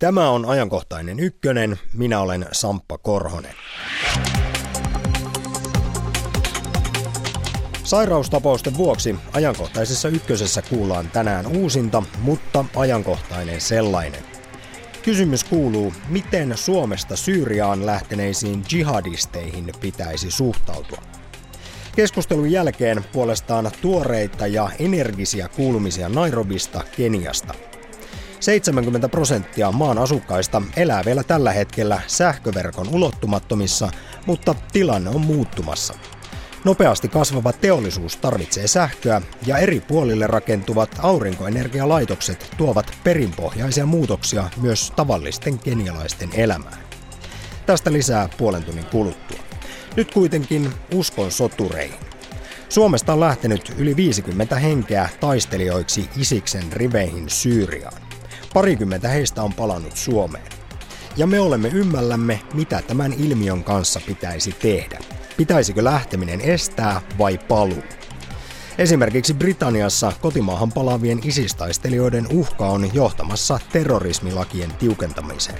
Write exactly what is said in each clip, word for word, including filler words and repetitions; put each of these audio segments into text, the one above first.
Tämä on Ajankohtainen Ykkönen. Minä olen Samppa Korhonen. Sairaustapausten vuoksi Ajankohtaisessa Ykkösessä kuullaan tänään uusinta, mutta ajankohtainen sellainen. Kysymys kuuluu, miten Suomesta Syyriaan lähteneisiin jihadisteihin pitäisi suhtautua. Keskustelun jälkeen puolestaan tuoreita ja energisiä kuulumisia Nairobista, Keniasta. seitsemänkymmentä prosenttia maan asukkaista elää vielä tällä hetkellä sähköverkon ulottumattomissa, mutta tilanne on muuttumassa. Nopeasti kasvava teollisuus tarvitsee sähköä ja eri puolille rakentuvat aurinkoenergialaitokset tuovat perinpohjaisia muutoksia myös tavallisten kenialaisten elämään. Tästä lisää puolen tunnin kuluttua. Nyt kuitenkin uskon sotureihin. Suomesta on lähtenyt yli viisikymmentä henkeä taistelijoiksi Isiksen riveihin Syyriaan. Parikymmentä heistä on palannut Suomeen. Ja me olemme ymmällämme, mitä tämän ilmiön kanssa pitäisi tehdä. Pitäisikö lähteminen estää vai paluu? Esimerkiksi Britanniassa kotimaahan palaavien isistaistelijoiden uhka on johtamassa terrorismilakien tiukentamiseen.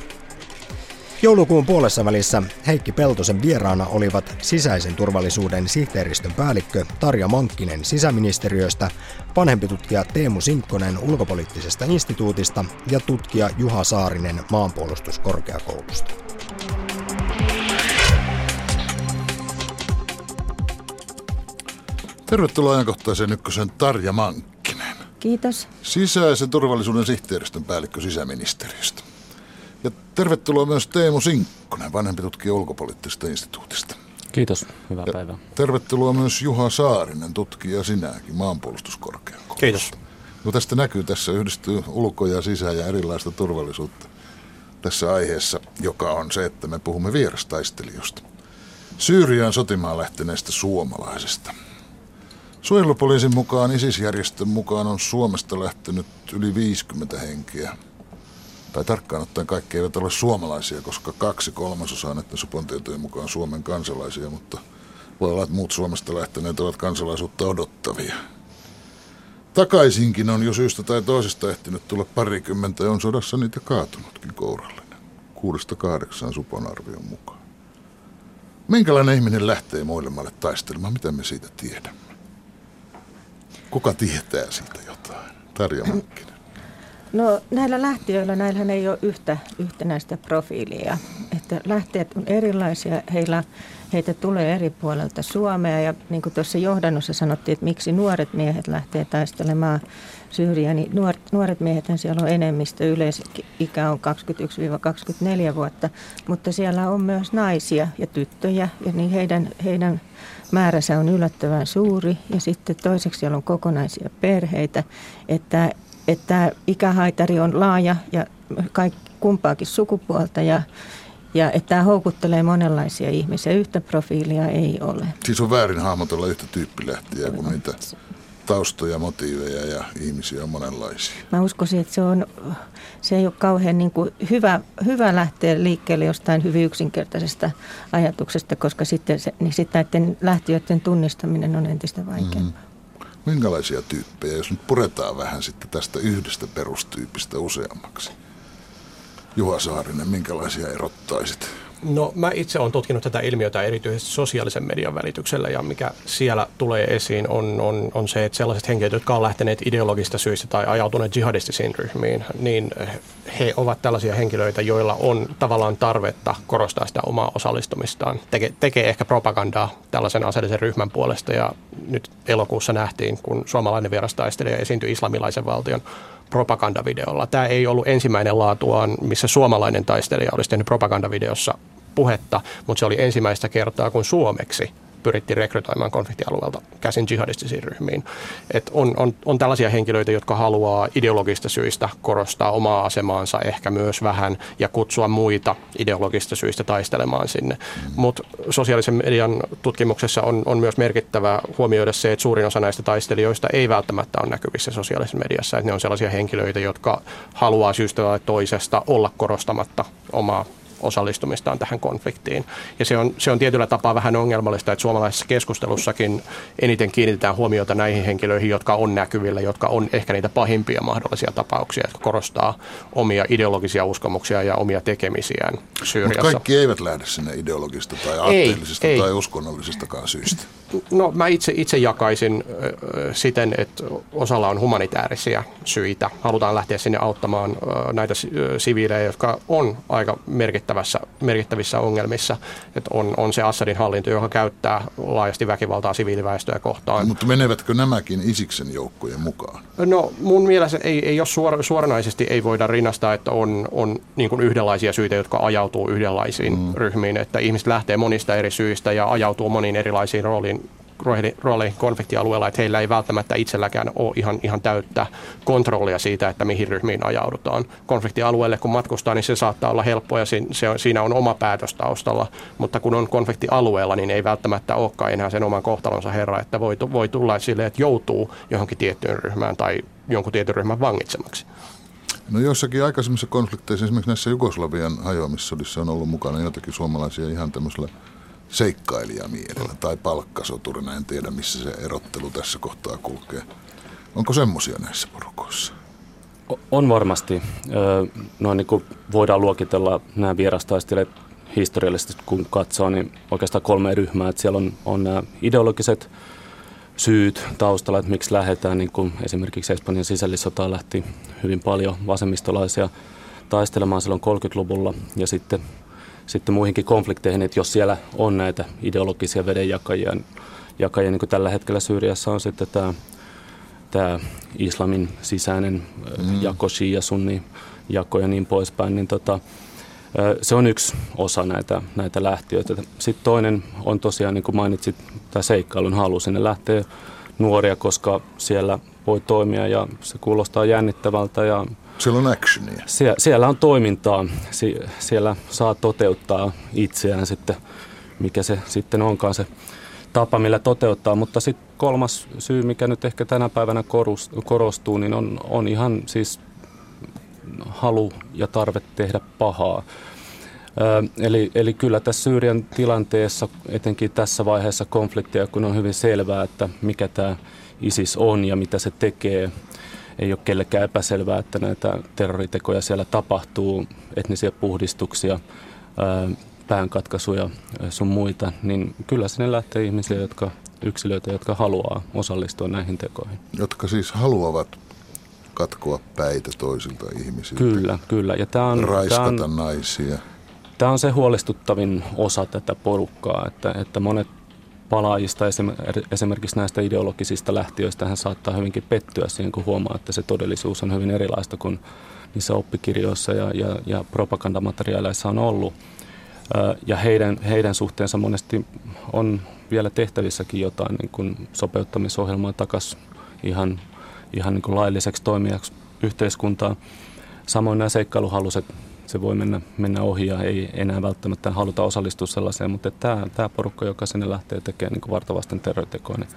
Joulukuun puolessa välissä Heikki Peltosen vieraana olivat sisäisen turvallisuuden sihteeristön päällikkö Tarja Mankkinen sisäministeriöstä, vanhempi tutkija Teemu Sinkkonen Ulkopoliittisesta instituutista ja tutkija Juha Saarinen Maanpuolustuskorkeakoulusta. Tervetuloa Ajankohtaisen Ykkösen Tarja Mankkinen. Kiitos. Sisäisen turvallisuuden sihteeristön päällikkö sisäministeriöstä. Ja tervetuloa myös Teemu Sinkkonen, vanhempi tutkija Ulkopoliittisesta instituutista. Kiitos, hyvää ja päivää. Tervetuloa myös Juha Saarinen, tutkija sinäkin Maanpuolustuskorkeakoulussa. Kiitos. No tästä näkyy, tässä yhdistyy ulko- ja sisä- ja erilaista turvallisuutta tässä aiheessa, joka on se, että me puhumme vierastaistelijoista. Syyrian sotimaan lähteneistä suomalaisista. Suojelupoliisin mukaan, ISIS-järjestön mukaan on Suomesta lähtenyt yli viisikymmentä henkeä. Tai tarkkaan ottaen kaikki eivät ole suomalaisia, koska kaksi kolmasosaa näiden supon tietojen mukaan Suomen kansalaisia, mutta voi olla, että muut Suomesta lähteneet ovat kansalaisuutta odottavia. Takaisinkin on jo syystä tai toisesta ehtinyt tulla parikymmentä ja on sodassa niitä kaatunutkin kourallinen. Kuudesta kahdeksaan supon arvion mukaan. Minkälainen ihminen lähtee maailmalle taistelemaan? Mitä me siitä tiedämme? Kuka tietää siitä jotain? Tarja Mankkinen. No näillä lähtiöillä, näillähän ei ole yhtä yhtenäistä profiilia. Että lähteet on erilaisia, heillä, heitä tulee eri puolelta Suomea. Ja niin kuin tuossa johdannossa sanottiin, että miksi nuoret miehet lähtee taistelemaan Syyriaan, niin nuoret, nuoret miehethän siellä on enemmistö. Yleisesti ikä on kaksikymmentäyksi kaksikymmentäneljä vuotta, mutta siellä on myös naisia ja tyttöjä, ja niin heidän, heidän määränsä on yllättävän suuri. Ja sitten toiseksi siellä on kokonaisia perheitä, että että ikähaitari on laaja ja kaikki, kumpaakin sukupuolta ja, ja että tämä houkuttelee monenlaisia ihmisiä. Yhtä profiilia ei ole. Siis on väärin hahmotella yhtä tyyppilähtiä, kun niitä taustoja, motiiveja ja ihmisiä on monenlaisia. Mä uskoisin, että se, on, se ei ole kauhean niin kuin hyvä, hyvä lähteä liikkeelle jostain hyvin yksinkertaisesta ajatuksesta, koska sitten, se, niin sitten näiden lähtiöiden tunnistaminen on entistä vaikeampaa. Mm. Minkälaisia tyyppejä, jos nyt puretaan vähän sitten tästä yhdestä perustyypistä useammaksi? Juha Saarinen, minkälaisia erottaisit? No mä itse olen tutkinut tätä ilmiötä erityisesti sosiaalisen median välityksellä, ja mikä siellä tulee esiin on, on, on se, että sellaiset henkilöt, jotka on lähteneet ideologisista syistä tai ajautuneet jihadistisiin ryhmiin, niin he ovat tällaisia henkilöitä, joilla on tavallaan tarvetta korostaa sitä omaa osallistumistaan. Teke, tekee ehkä propagandaa tällaisen aseellisen ryhmän puolesta, ja nyt elokuussa nähtiin, kun suomalainen vierastaistelija esiintyi islamilaisen valtion propagandavideolla. Tämä ei ollut ensimmäinen laatuaan, missä suomalainen taistelija olisi tehnyt propagandavideossa puhetta, mutta se oli ensimmäistä kertaa, kun suomeksi pyrittiin rekrytoimaan konfliktialueelta käsin jihadistisiin ryhmiin. Et on, on, on tällaisia henkilöitä, jotka haluaa ideologista syistä korostaa omaa asemaansa ehkä myös vähän ja kutsua muita ideologista syistä taistelemaan sinne. Mutta sosiaalisen median tutkimuksessa on, on myös merkittävää huomioida se, että suurin osa näistä taistelijoista ei välttämättä ole näkyvissä sosiaalisessa mediassa. Et ne on sellaisia henkilöitä, jotka haluaa syystä tai toisesta olla korostamatta omaa osallistumistaan tähän konfliktiin. Ja se on, se on tietyllä tapaa vähän ongelmallista, että suomalaisessa keskustelussakin eniten kiinnitetään huomiota näihin henkilöihin, jotka on näkyvillä, jotka on ehkä niitä pahimpia mahdollisia tapauksia, jotka korostaa omia ideologisia uskomuksia ja omia tekemisiään Syyriassa. Mutta kaikki eivät lähde sinne ideologista tai aatteellisista ei, ei. tai uskonnollisistakaan syistä. No mä itse, itse jakaisin äh, siten, että osalla on humanitaarisia syitä. Halutaan lähteä sinne auttamaan äh, näitä äh, siviilejä, jotka on aika merkittävässä, merkittävissä ongelmissa. Et on, on se Assadin hallinto, joka käyttää laajasti väkivaltaa siviiliväestöä kohtaan. Mutta menevätkö nämäkin Isiksen joukkojen mukaan? No mun mielestä ei, ei ole suor, suoranaisesti ei voida rinnastaa, että on, on niin kuin yhdenlaisia syitä, jotka ajautuu yhdenlaisiin mm. ryhmiin. Että ihmiset lähtee monista eri syistä ja ajautuu moniin erilaisiin rooliin. rooleihin konfliktialueella, että heillä ei välttämättä itselläkään ole ihan, ihan täyttä kontrollia siitä, että mihin ryhmiin ajaudutaan. Konfliktialueelle kun matkustaa, niin se saattaa olla helppoa ja siinä on oma päätös taustalla, mutta kun on konfliktialueella, niin ei välttämättä olekaan enää sen oman kohtalonsa herra, että voi, voi tulla silleen, että joutuu johonkin tiettyyn ryhmään tai jonkun tietyn ryhmän vangitsemaksi. No joissakin aikaisemmissa konflikteissa, esimerkiksi näissä Jugoslavian hajoamissodissa on ollut mukana jotakin suomalaisia ihan tämmöisellä seikkailijamielellä tai palkkasoturina, en tiedä missä se erottelu tässä kohtaa kulkee. Onko semmoisia näissä porukoissa? On varmasti. No niin kuin voidaan luokitella nämä vierastaistelijat historiallisesti, kun katsoo, niin oikeastaan kolme ryhmää. Että siellä on, on nämä ideologiset syyt taustalla, että miksi lähdetään, niin kuin esimerkiksi Espanjan sisällissotaan lähti hyvin paljon vasemmistolaisia taistelemaan silloin kolmekymmentäluvulla ja sitten Sitten muihinkin konflikteihin, että jos siellä on näitä ideologisia vedenjakajia, jakajia, niin kuin tällä hetkellä Syyriassa on sitten tämä, tämä islamin sisäinen mm. jako, shia, sunni jako ja niin poispäin, niin tota, se on yksi osa näitä, näitä lähtiöitä. Sitten toinen on tosiaan, niin kuin mainitsit, tämä seikkailun halu. Sinne lähtee nuoria, koska siellä voi toimia ja se kuulostaa jännittävältä ja siellä on actionia. Siellä, siellä on toimintaa. Sie, siellä saa toteuttaa itseään sitten, mikä se sitten onkaan se tapa, millä toteuttaa. Mutta sitten kolmas syy, mikä nyt ehkä tänä päivänä korostuu, niin on, on ihan siis halu ja tarve tehdä pahaa. Ö, eli, eli kyllä tässä Syyrian tilanteessa, etenkin tässä vaiheessa konfliktia, kun on hyvin selvää, että mikä tämä ISIS on ja mitä se tekee, ei ole kellekään epäselvää, että näitä terroritekoja siellä tapahtuu, etnisiä puhdistuksia, päänkatkaisuja sun muita, niin kyllä sinne lähtee ihmisiä, jotka, yksilöitä, jotka haluaa osallistua näihin tekoihin. Jotka siis haluavat katkoa päitä toisilta ihmisiltä. Kyllä, kyllä. Ja tämä on, raiskata tämä on, naisia. Tämä on se huolestuttavin osa tätä porukkaa, että, että monet palaajista, esimerkiksi näistä ideologisista lähtiöistä, hän saattaa hyvinkin pettyä siihen, kun huomaa, että se todellisuus on hyvin erilaista kuin niissä oppikirjoissa ja, ja, ja propagandamateriaaleissa on ollut. Ja heidän, heidän suhteensa monesti on vielä tehtävissäkin jotain niin kuin sopeuttamisohjelmaa takaisin ihan, ihan niin kuin lailliseksi toimijaksi yhteiskuntaan. Samoin nämä seikkailuhaluset. Se voi mennä, mennä ohi ja ei enää välttämättä haluta osallistua sellaiseen, mutta tämä, tämä porukka, joka sinne lähtee tekemään niin kuin vartavasten terroritekoa, niin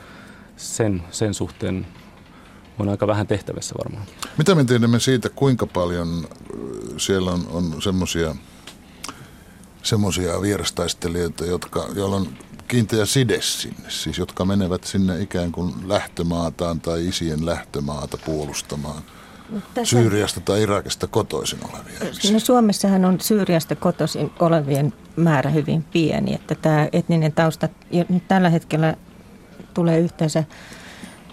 sen, sen suhteen on aika vähän tehtävissä varmaan. Mitä me tiedämme siitä, kuinka paljon siellä on, on semmoisia semmoisia vierastaistelijoita, jotka, joilla on kiinteä side sinne, siis jotka menevät sinne ikään kuin lähtömaataan tai isien lähtömaata puolustamaan? Tässä, Syyriasta tai Irakista kotoisin olevia ihmisiä. No Suomessahan on Syyriasta kotoisin olevien määrä hyvin pieni, että tämä etninen tausta nyt tällä hetkellä tulee yhteensä,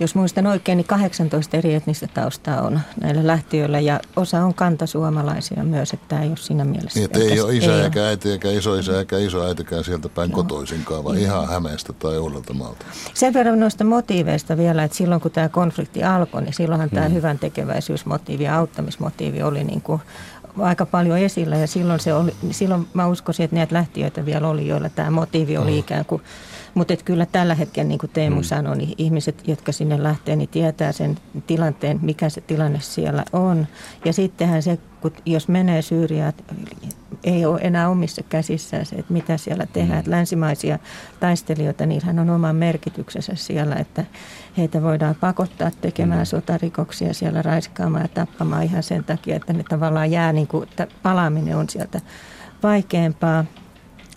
jos muistan oikein, niin kahdeksantoista eri etnistä taustaa on näillä lähtiöillä ja osa on kantasuomalaisia myös, että tämä ei ole siinä mielessä. Että ei ole isä eikä äiti eikä isoisä eikä isoäitikään sieltä päin kotoisinkaan, vaan ihan Hämeestä tai Uudeltamaalta. Sen verran noista motiiveista vielä, että silloin kun tämä konflikti alkoi, niin silloinhan tämä hmm. hyvän tekeväisyysmotiivi ja auttamismotiivi oli niin kuin aika paljon esillä ja silloin, se oli, silloin mä uskoisin, että näitä lähtiöitä vielä oli, joilla tämä motiivi oli ikään kuin. Mutta kyllä tällä hetkellä, niin kuin Teemu mm. sanoi, niin ihmiset, jotka sinne lähtee, niin tietää sen tilanteen, mikä se tilanne siellä on. Ja sittenhän se, kun jos menee Syyriaan, ei ole enää omissa käsissään se, että mitä siellä tehdään. Mm. Länsimaisia taistelijoita, niillähän on oma merkityksensä siellä, että heitä voidaan pakottaa tekemään mm. sotarikoksia siellä, raiskaamaan ja tappamaan ihan sen takia, että ne tavallaan jää, niin kuin, että palaaminen on sieltä vaikeampaa.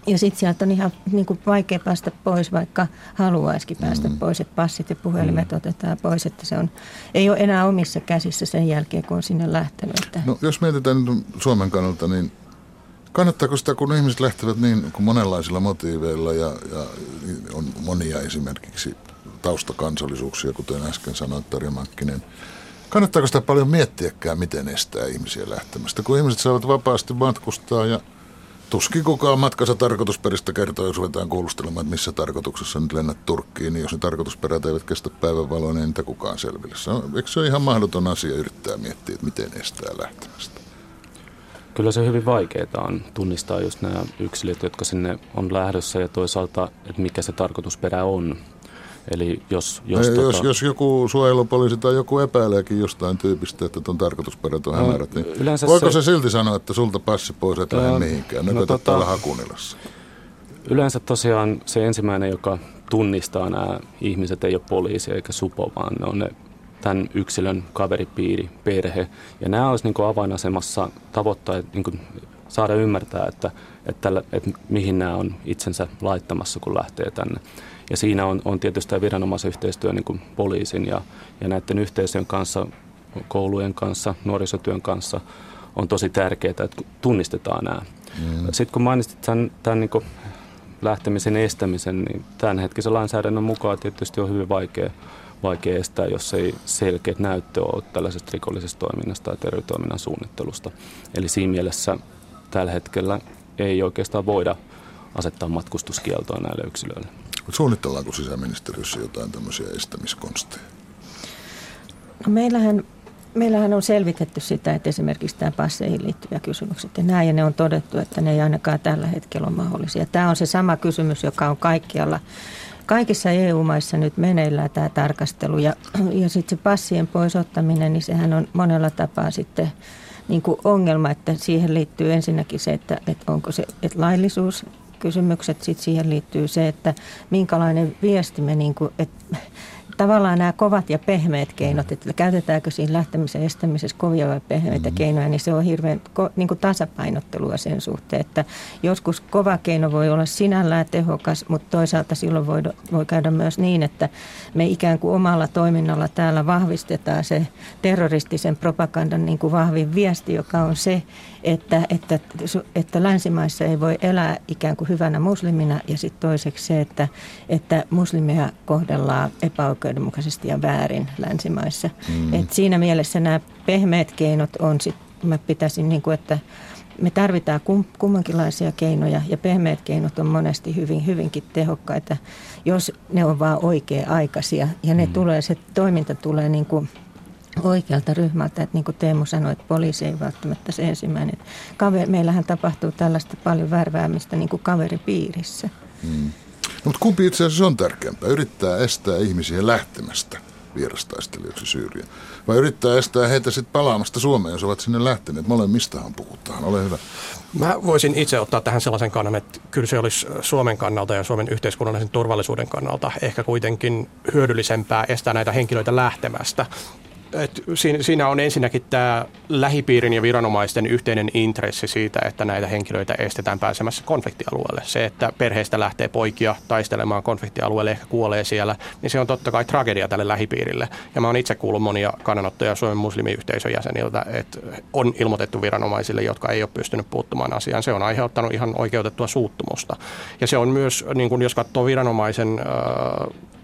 Ja sitten sieltä on ihan niin kuin vaikea päästä pois, vaikka haluaisikin päästä mm. pois, että passit ja puhelimet mm. otetaan pois, että se on, ei ole enää omissa käsissä sen jälkeen, kun on sinne lähtenyt. Että. No, jos mietitään nyt Suomen kannalta, niin kannattaako sitä, kun ihmiset lähtevät niin kuin monenlaisilla motiiveilla ja, ja on monia esimerkiksi taustakansallisuuksia, kuten äsken sanoit, Tarja Mankkinen, kannattaako sitä paljon miettiäkään, miten estää ihmisiä lähtemästä, kun ihmiset saavat vapaasti matkustaa ja tuskin kukaan matkansa tarkoitusperistä kertoo, jos ruvetaan kuulustelemaan, että missä tarkoituksessa nyt lennät Turkkiin, niin jos ne tarkoitusperät eivät kestä päivänvaloa, niin entä kukaan selville. Eikö se ole ihan mahdoton asia yrittää miettiä, että miten estää lähtemästä? Kyllä se hyvin vaikeaa on tunnistaa just nämä yksilöt, jotka sinne on lähdössä ja toisaalta, että mikä se tarkoitusperä on. Eli jos, jos, no, tota... jos, jos joku suojelupoliisi tai joku epäileekin jostain tyypistä, että ton tarkoitusperät on no, hämärät, niin voiko se... se silti sanoa, että sulta passi pois, et lähde mihinkään? No, no, tota... täällä Hakunilassa. Yleensä tosiaan se ensimmäinen, joka tunnistaa nämä ihmiset, ei ole poliisi eikä supo, vaan ne on ne, tämän yksilön kaveripiiri, perhe. Ja nämä olisi niin kuin avainasemassa tavoittaa, niin kuin saada ymmärtää, että, että, että mihin nämä on itsensä laittamassa, kun lähtee tänne. Ja siinä on, on tietysti tämä viranomaisyhteistyö niin kuin poliisin ja, ja näiden yhteisöjen kanssa, koulujen kanssa, nuorisotyön kanssa on tosi tärkeää, että tunnistetaan nämä. Mm. Sitten kun mainitsit tämän, tämän niin kuin lähtemisen estämisen, niin tämänhetkisen lainsäädännön mukaan tietysti on hyvin vaikea, vaikea estää, jos ei selkeät näyttöä ole tällaisesta rikollisesta toiminnasta tai terroritoiminnan suunnittelusta. Eli siinä mielessä tällä hetkellä ei oikeastaan voida asettaa matkustuskieltoa näille yksilöille. Suunnitellaanko sisäministeriössä jotain tämmöisiä estämiskonsteja? No meillähän, meillähän on selvitetty sitä, että esimerkiksi tämä passeihin liittyviä kysymykset ja nämä, ja ne on todettu, että ne ei ainakaan tällä hetkellä ole mahdollisia. Tämä on se sama kysymys, joka on kaikkialla, kaikissa E U-maissa nyt meneillään tämä tarkastelu, ja, ja sitten se passien poisottaminen, niin sehän on monella tapaa sitten niin kuin ongelma, että siihen liittyy ensinnäkin se, että, että onko se että laillisuus, kysymykset, sitten siihen liittyy se, että minkälainen viesti me, niin kuin, että tavallaan nämä kovat ja pehmeät keinot, että käytetäänkö siinä lähtemisen estämisessä kovia vai pehmeitä mm-hmm. keinoja, niin se on hirveän niin kuin tasapainottelua sen suhteen, että joskus kova keino voi olla sinällään tehokas, mutta toisaalta silloin voi, voi käydä myös niin, että me ikään kuin omalla toiminnalla täällä vahvistetaan se terroristisen propagandan niin kuin vahvin viesti, joka on se, Että, että, että länsimaissa ei voi elää ikään kuin hyvänä muslimina ja sitten toiseksi se, että, että muslimia kohdellaan epäoikeudenmukaisesti ja väärin länsimaissa. Mm. Et siinä mielessä nämä pehmeät keinot on sitten, mä pitäisin niin kuin, että me tarvitaan kum, kummankinlaisia keinoja ja pehmeät keinot on monesti hyvin, hyvinkin tehokkaita, jos ne on vaan oikea-aikaisia ja ne mm. tulee, se toiminta tulee niin kuin oikealta ryhmältä, että niin kuin Teemu sanoi, että poliisi ei välttämättä se ensimmäinen. Kaveri, meillähän tapahtuu tällaista paljon värväämistä niin kuin kaveripiirissä. Hmm. No, mutta kumpi itse asiassa on tärkeämpää? Yrittää estää ihmisiä lähtemästä vierastaistelijoiksi Syyriaan vai yrittää estää heitä sitten palaamasta Suomeen, jos ovat sinne lähteneet? Molemmistahan puhutaan. Ole hyvä. Mä voisin itse ottaa tähän sellaisen kannan, että kyllä se olisi Suomen kannalta ja Suomen yhteiskunnallisen turvallisuuden kannalta ehkä kuitenkin hyödyllisempää estää näitä henkilöitä lähtemästä. Et siinä on ensinnäkin tämä lähipiirin ja viranomaisten yhteinen intressi siitä, että näitä henkilöitä estetään pääsemässä konfliktialueelle. Se, että perheestä lähtee poikia taistelemaan konfliktialueelle, ehkä kuolee siellä, niin se on totta kai tragedia tälle lähipiirille. Ja mä oon itse kuullut monia kannanottoja Suomen muslimiyhteisön jäseniltä, että on ilmoitettu viranomaisille, jotka ei ole pystynyt puuttumaan asiaan. Se on aiheuttanut ihan oikeutettua suuttumusta. Ja se on myös, niin kun jos katsoo viranomaisen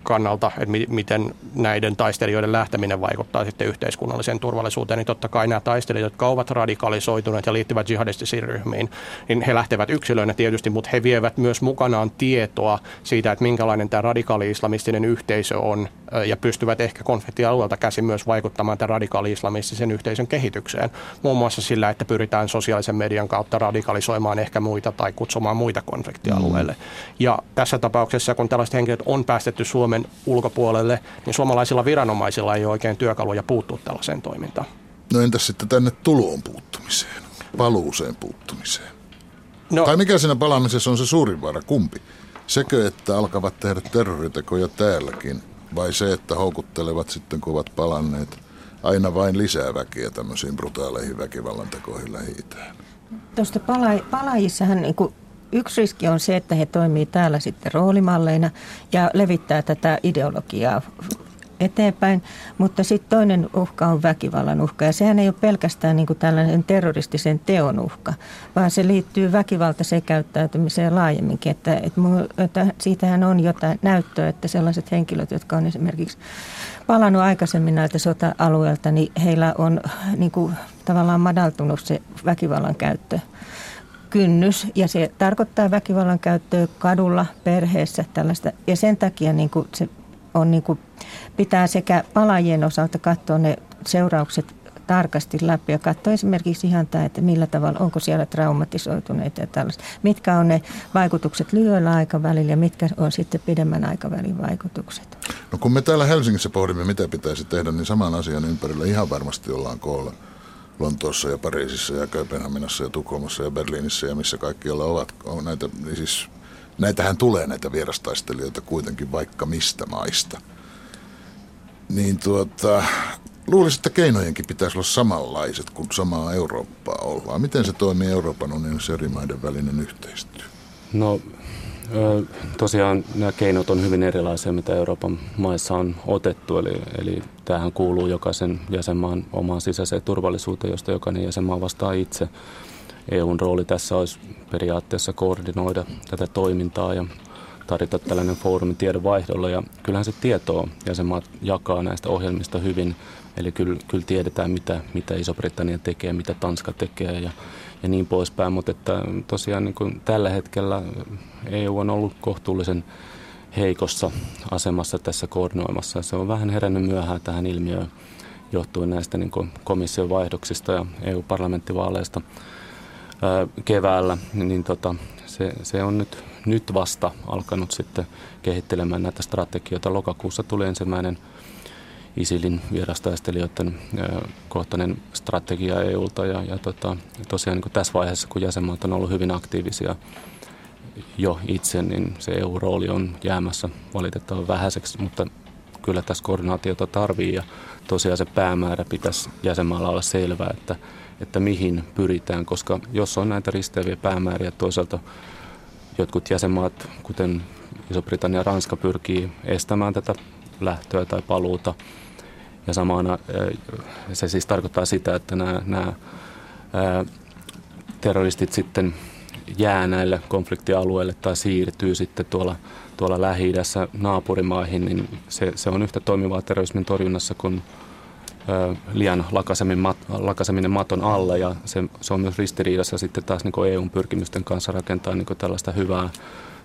kannalta, että miten näiden taistelijoiden lähteminen vaikuttaa sitten yhteiskunnalliseen turvallisuuteen, niin totta kai nämä taistelijat, jotka ovat radikalisoituneet ja liittyvät jihadistisiin ryhmiin, niin he lähtevät yksilöinä tietysti, mutta he vievät myös mukanaan tietoa siitä, että minkälainen tämä radikaali-islamistinen yhteisö on ja pystyvät ehkä konfliktialueelta käsin myös vaikuttamaan tämän radikaali-islamistisen yhteisön kehitykseen, muun muassa sillä, että pyritään sosiaalisen median kautta radikalisoimaan ehkä muita tai kutsumaan muita konfliktialueelle. Ja tässä tapauksessa, kun tällaiset henkilöt on päästetty Suomeen ulkopuolelle, niin suomalaisilla viranomaisilla ei ole oikein työkaluja puuttua tällaiseen toimintaan. No entäs sitten tänne tuloon puuttumiseen, paluuseen puuttumiseen? No, tai mikä siinä palaamisessa on se suurin vaara, kumpi? Sekö, että alkavat tehdä terroritekoja täälläkin, vai se, että houkuttelevat sitten, kun ovat palanneet, aina vain lisää väkeä tämmöisiin brutaaleihin väkivallantekoihin Lähi-Itään? Tuosta pala- palaajissahan niin kuin yksi riski on se, että he toimii täällä sitten roolimalleina ja levittää tätä ideologiaa eteenpäin, mutta sitten toinen uhka on väkivallan uhka, ja sehän ei ole pelkästään niin kuin tällainen terroristisen teon uhka, vaan se liittyy väkivaltaiseen käyttäytymiseen laajemminkin, että, että, että siitähän on jotain näyttöä, että sellaiset henkilöt, jotka on esimerkiksi palannut aikaisemmin näiltä sota-alueelta, niin heillä on niin kuin tavallaan madaltunut se väkivallan käyttö. Kynnys, ja se tarkoittaa väkivallan käyttöä kadulla, perheessä, tällaista, ja sen takia niin kuin se on niin kuin, pitää sekä palaajien osalta katsoa ne seuraukset tarkasti läpi ja katsoa esimerkiksi ihan tämä, että millä tavalla, onko siellä traumatisoituneita ja tällaista. Mitkä on ne vaikutukset lyhyellä aikavälillä ja mitkä on sitten pidemmän aikavälin vaikutukset? No kun me täällä Helsingissä pohdimme, mitä pitäisi tehdä, niin saman asian ympärillä ihan varmasti ollaan koolla Lontoossa ja Pariisissa ja Kööpenhaminassa ja Tukholmassa ja Berliinissä ja missä kaikkialla ovat näitä, siis näitähän tulee näitä vierastaistelijoita kuitenkin vaikka mistä maista. Niin tuota, luulisin, että keinojenkin pitäisi olla samanlaiset, kun samaa Eurooppaa ollaan. Miten se toimii Euroopan unionin eri maiden välinen yhteistyö? No tosiaan nämä keinot on hyvin erilaisia, mitä Euroopan maissa on otettu. Eli, eli tämähän kuuluu jokaisen jäsenmaan omaan sisäiseen turvallisuuteen, josta jokainen jäsenmaa vastaa itse. E U:n rooli tässä olisi periaatteessa koordinoida tätä toimintaa ja tarjota tällainen foorumi tiedonvaihdolla, ja kyllähän se tietoa jäsenmaat jakaa näistä ohjelmista hyvin, eli kyllä, kyllä tiedetään, mitä, mitä Iso-Britannia tekee, mitä Tanska tekee ja, ja niin poispäin, mutta että tosiaan niin kuin tällä hetkellä E U on ollut kohtuullisen heikossa asemassa tässä koordinoimassa, ja se on vähän herännyt myöhään tähän ilmiöön johtuen näistä niin kuin komission vaihdoksista ja E U-parlamenttivaaleista keväällä, niin tota, se, se on nyt Nyt vasta alkanut sitten kehittelemään näitä strategioita. Lokakuussa tuli ensimmäinen ISILin vierastaistelijoiden kohtainen strategia E U:lta. Ja, ja tota, tosiaan niin kuin tässä vaiheessa, kun jäsenmaat on ollut hyvin aktiivisia jo itse, niin se E U-rooli on jäämässä valitettavan vähäiseksi. Mutta kyllä tässä koordinaatiota tarvii, ja tosiaan se päämäärä pitäisi jäsenmaalla olla selvää, että, että mihin pyritään. Koska jos on näitä risteäviä päämääriä toisaalta, jotkut jäsenmaat, kuten Iso-Britannia ja Ranska, pyrkii estämään tätä lähtöä tai paluuta. Ja samana se siis tarkoittaa sitä, että nämä, nämä ää, terroristit sitten jää näille konfliktialueille tai siirtyy sitten tuolla, tuolla Lähi-idässä naapurimaihin, niin se, se on yhtä toimivaa terrorismin torjunnassa kuin ää, liian lakaseminen, mat, lakaseminen maton alla, ja se, se on myös ristiriidassa sitten taas niin kuin E U:n pyrkimysten kanssa rakentaa niin kuin tällaista hyvää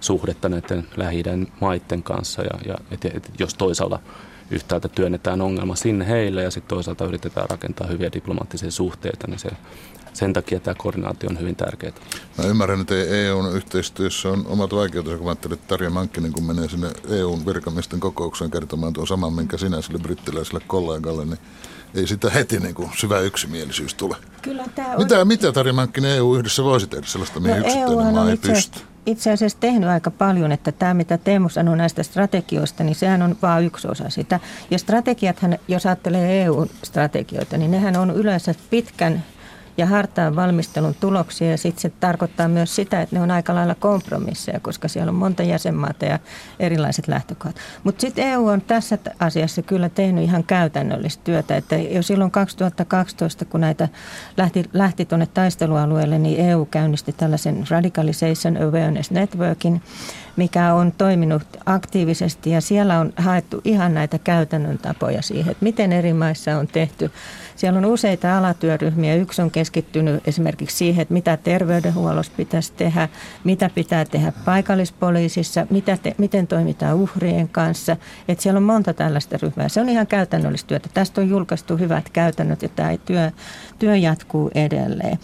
suhdetta näiden Lähi-idän maiden kanssa, ja, ja et, et, jos toisaalta yhtäältä työnnetään ongelma sinne heille ja sitten toisaalta yritetään rakentaa hyviä diplomaattisia suhteita, niin se, sen takia tämä koordinaatio on hyvin tärkeää. Mä ymmärrän, että E U:n yhteistyössä on omat vaikeutensa, kun mä ajattelin, että Tarja Mankkinen, kun menee sinne E U:n virkamiesten kokoukseen kertomaan tuon saman, minkä sinä sille brittiläiselle kollegalle, niin ei sitä heti niin kuin syvä yksimielisyys tule. Kyllä tämä on. Mitä, mitä Tarja Mankkinen E U yhdessä voisi tehdä sellaista, mihin no, yksittäinen maa ei pysty? Itse asiassa tehnyt aika paljon, että tämä mitä Teemu sanoi näistä strategioista, niin sehän on vain yksi osa sitä. Ja strategiathan, jos ajattelee E U-strategioita, niin nehän on yleensä pitkän ja hartaan valmistelun tuloksia, ja sitten se tarkoittaa myös sitä, että ne on aika lailla kompromisseja, koska siellä on monta jäsenmaata ja erilaiset lähtökohdat. Mutta sitten E U on tässä asiassa kyllä tehnyt ihan käytännöllistä työtä, että jo silloin kaksituhattakaksitoista, kun näitä lähti, lähti tuonne taistelualueelle, niin E U käynnisti tällaisen Radicalization Awareness Networkin, mikä on toiminut aktiivisesti, ja siellä on haettu ihan näitä käytännön tapoja siihen, että miten eri maissa on tehty. Siellä on useita alatyöryhmiä. Yksi on keskittynyt esimerkiksi siihen, että mitä terveydenhuollossa pitäisi tehdä, mitä pitää tehdä paikallispoliisissa, mitä te, miten toimitaan uhrien kanssa. Että siellä on monta tällaista ryhmää. Se on ihan käytännöllistä työtä. Tästä on julkaistu hyvät käytännöt, ja tämä työ, työ jatkuu edelleen.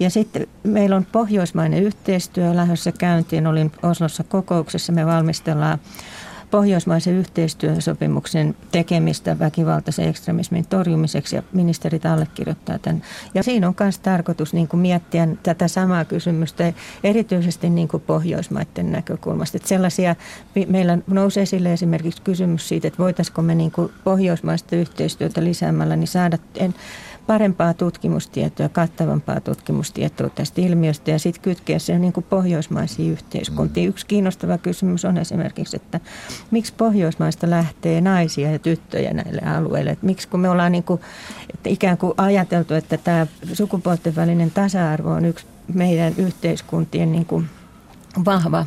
Ja sitten meillä on pohjoismainen yhteistyö lähdössä käyntiin. Olin Oslossa kokouksessa. Me valmistellaan pohjoismaisen yhteistyösopimuksen tekemistä väkivaltaisen ekstremismin torjumiseksi, ja ministerit allekirjoittaa tämän. Ja siinä on myös tarkoitus niin kuin miettiä tätä samaa kysymystä erityisesti niin kuin pohjoismaiden näkökulmasta. Että sellaisia, meillä nousi esille esimerkiksi kysymys siitä, että voitaisiko me niin kuin pohjoismaista yhteistyötä lisäämällä niin saada en, parempaa tutkimustietoa, kattavampaa tutkimustietoa tästä ilmiöstä ja sitten kytkeä se niin kuin pohjoismaisiin yhteiskuntiin. Yksi kiinnostava kysymys on esimerkiksi, että miksi Pohjoismaista lähtee naisia ja tyttöjä näille alueille? Että miksi kun me ollaan niin kuin, että ikään kuin ajateltu, että tämä sukupuolten välinen tasa-arvo on yksi meidän yhteiskuntien niin kuin vahva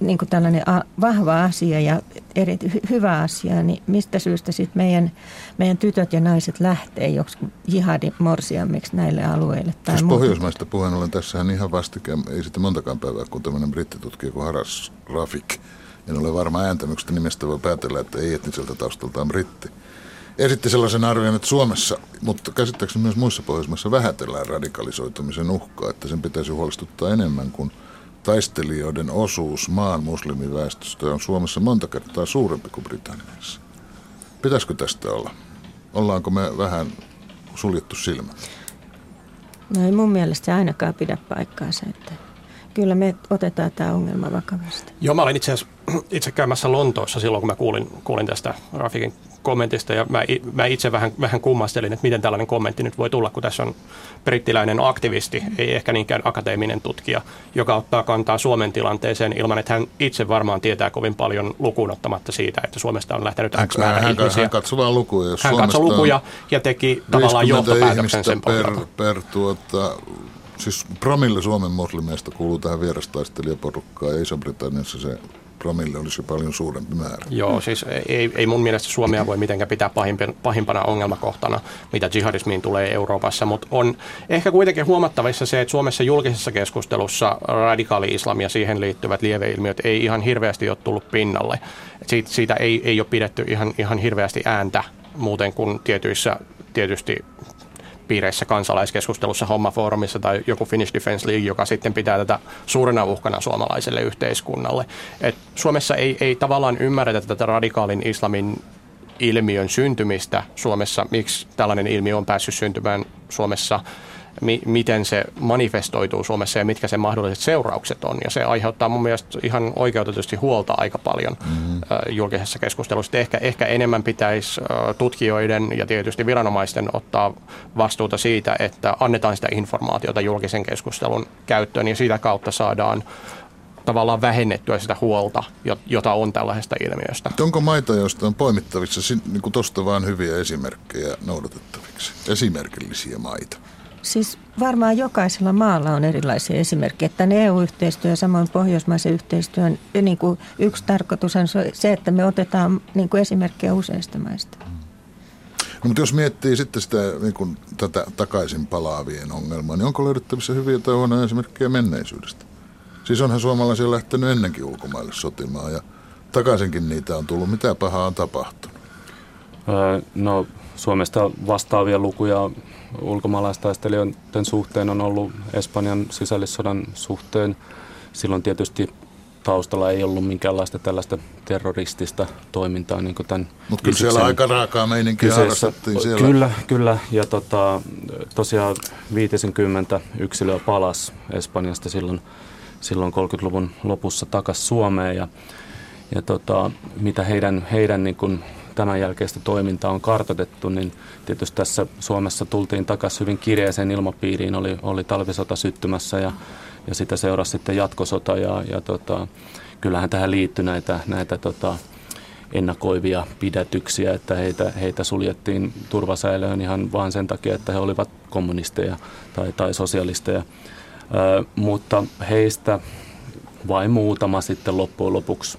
niin kuin tällainen a, vahva asia ja eri, hyvä asia, niin mistä syystä sitten meidän, meidän tytöt ja naiset lähtee joksikin jihadimorsiammiksi näille alueille? Tai jos muuta. Pohjoismaista puheen ollen tässähän ihan vastikään, ei sitten montakaan päivää, kun tämmöinen brittitutkija kuin Haras Rafiq, en ole varma ääntämyksestä nimestä, voi päätellä, että ei etniseltä taustaltaan britti. Esitti sellaisen arvion, että Suomessa, mutta käsittääkseni myös muissa Pohjoismaissa vähätellään radikalisoitumisen uhkaa, että sen pitäisi huolestuttaa enemmän kuin taistelijoiden osuus maan muslimiväestöstä on Suomessa monta kertaa suurempi kuin Britanniassa. Pitäisikö tästä olla? Ollaanko me vähän suljettu silmä? No ei mun mielestä se ainakaan pidä paikkaansa. Että kyllä me otetaan tämä ongelma vakavasti. Joo, mä olin itse asiassa itse käymässä Lontoossa silloin, kun mä kuulin, kuulin tästä Rafiqin kommentista. Ja mä, mä itse vähän, vähän kummastelin, että miten tällainen kommentti nyt voi tulla, kun tässä on brittiläinen aktivisti, ei ehkä niinkään akateeminen tutkija, joka ottaa kantaa Suomen tilanteeseen ilman, että hän itse varmaan tietää kovin paljon lukuun ottamatta siitä, että Suomesta on lähtenyt X määrä ihmisiä. Hän katsoi vaan lukuja. Hän katsoi lukuja ja teki tavallaan johtopäätöksen sen pohjalta. Per, per tuota... Siis promille Suomen muslimeista kuuluu tähän vierastaistelijaporukkaan ja Iso-Britanniassa se promille olisi paljon suurempi määrä. Joo, siis ei, ei mun mielestä Suomea voi mitenkään pitää pahimpana ongelmakohtana, mitä jihadismiin tulee Euroopassa, mutta on ehkä kuitenkin huomattavissa se, että Suomessa julkisessa keskustelussa radikaali-islam ja siihen liittyvät lieveilmiöt ei ihan hirveästi ole tullut pinnalle. Siitä, siitä ei, ei ole pidetty ihan, ihan hirveästi ääntä muuten kuin tietyissä tietysti piireissä kansalaiskeskustelussa, hommafoorumissa tai joku Finnish Defense League, joka sitten pitää tätä suurena uhkana suomalaiselle yhteiskunnalle. Et Suomessa ei, ei tavallaan ymmärretä tätä radikaalin islamin ilmiön syntymistä Suomessa, miksi tällainen ilmiö on päässyt syntymään Suomessa, mi- miten se manifestoituu Suomessa ja mitkä sen mahdolliset seuraukset on. Ja se aiheuttaa mun mielestä ihan oikeutetusti huolta aika paljon mm-hmm. julkisessa keskustelussa. Ehkä, ehkä enemmän pitäisi tutkijoiden ja tietysti viranomaisten ottaa vastuuta siitä, että annetaan sitä informaatiota julkisen keskustelun käyttöön ja sitä kautta saadaan tavallaan vähennettyä sitä huolta, jota on tällaisesta ilmiöstä. Onko maita, joista on poimittavissa niin tuosta vaan hyviä esimerkkejä noudatettaviksi? Esimerkillisiä maita? Siis varmaan jokaisella maalla on erilaisia esimerkkejä. Tämän E U-yhteistyön ja samoin pohjoismaisen yhteistyön niin kuin yksi tarkoitus on se, että me otetaan niin kuin esimerkkejä useista maista. No, mutta jos miettii sitten sitä, niin kuin tätä takaisin palaavien ongelmaa, niin onko löydettävissä hyviä tai huonoja esimerkkejä menneisyydestä? Siis onhan suomalaisia lähtenyt ennenkin ulkomaille sotimaan ja takaisinkin niitä on tullut. Mitä pahaa on tapahtunut? Öö, no Suomesta vastaavia lukuja ulkomaalaistaistelijoiden suhteen on ollut Espanjan sisällissodan suhteen. Silloin tietysti taustalla ei ollut minkäänlaista tällaista terroristista toimintaa. Niin tämän Mut kyllä siellä aika raakaa meininkiä harrastettiin siellä. Kyllä, kyllä. Ja tota, tosiaan viisikymmentä yksilöä palasi Espanjasta silloin, silloin kolmekymmentäluvun lopussa takaisin Suomeen. Ja, ja tota, mitä heidän... heidän niin kuin tämän jälkeistä toimintaa on kartoitettu, niin tietysti tässä Suomessa tultiin takaisin hyvin kireeseen ilmapiiriin, oli, oli talvisota syttymässä ja, ja sitä seurasi sitten jatkosota ja, ja tota, kyllähän tähän liittyi näitä, näitä tota, ennakoivia pidätyksiä, että heitä, heitä suljettiin turvasäilöön ihan vaan sen takia, että he olivat kommunisteja tai, tai sosialisteja, Ö, mutta heistä vain muutama sitten loppujen lopuksi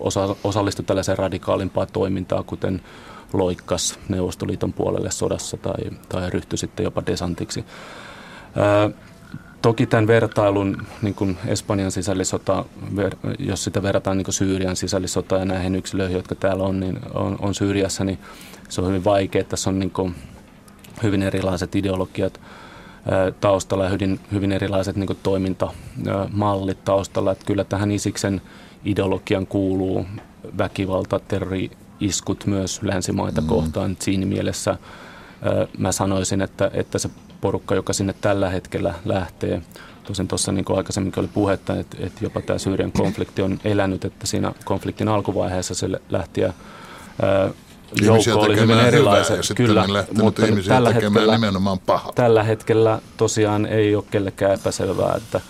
Osa, osallistui tällaiseen radikaalimpaan toimintaan, kuten loikkas Neuvostoliiton puolelle sodassa tai, tai ryhtyi sitten jopa desantiksi. Ää, toki tämän vertailun, niin kuin Espanjan sisällissota, ver, jos sitä verrataan niin kuin Syyrian sisällissota ja näihin yksilöihin, jotka täällä on, niin on, on Syyriassa, niin se on hyvin vaikea. Tässä on niin kuin hyvin erilaiset ideologiat ää, taustalla ja hyvin, hyvin erilaiset niin kuin toimintamallit taustalla. Että kyllä tähän Isiksen ideologian kuuluu väkivalta, terrori-iskut myös länsimaita mm. kohtaan. Siinä mielessä mä sanoisin, että, että se porukka, joka sinne tällä hetkellä lähtee, tosin tuossa niin kuin aikaisemminkin oli puhetta, että, että jopa tämä Syyrian konflikti on elänyt, että siinä konfliktin alkuvaiheessa se lähtiä joukko oli hyvin erilaiset. Ja kyllä, mutta tällä hetkellä, tällä hetkellä tosiaan ei ole kellekään epäselvää, että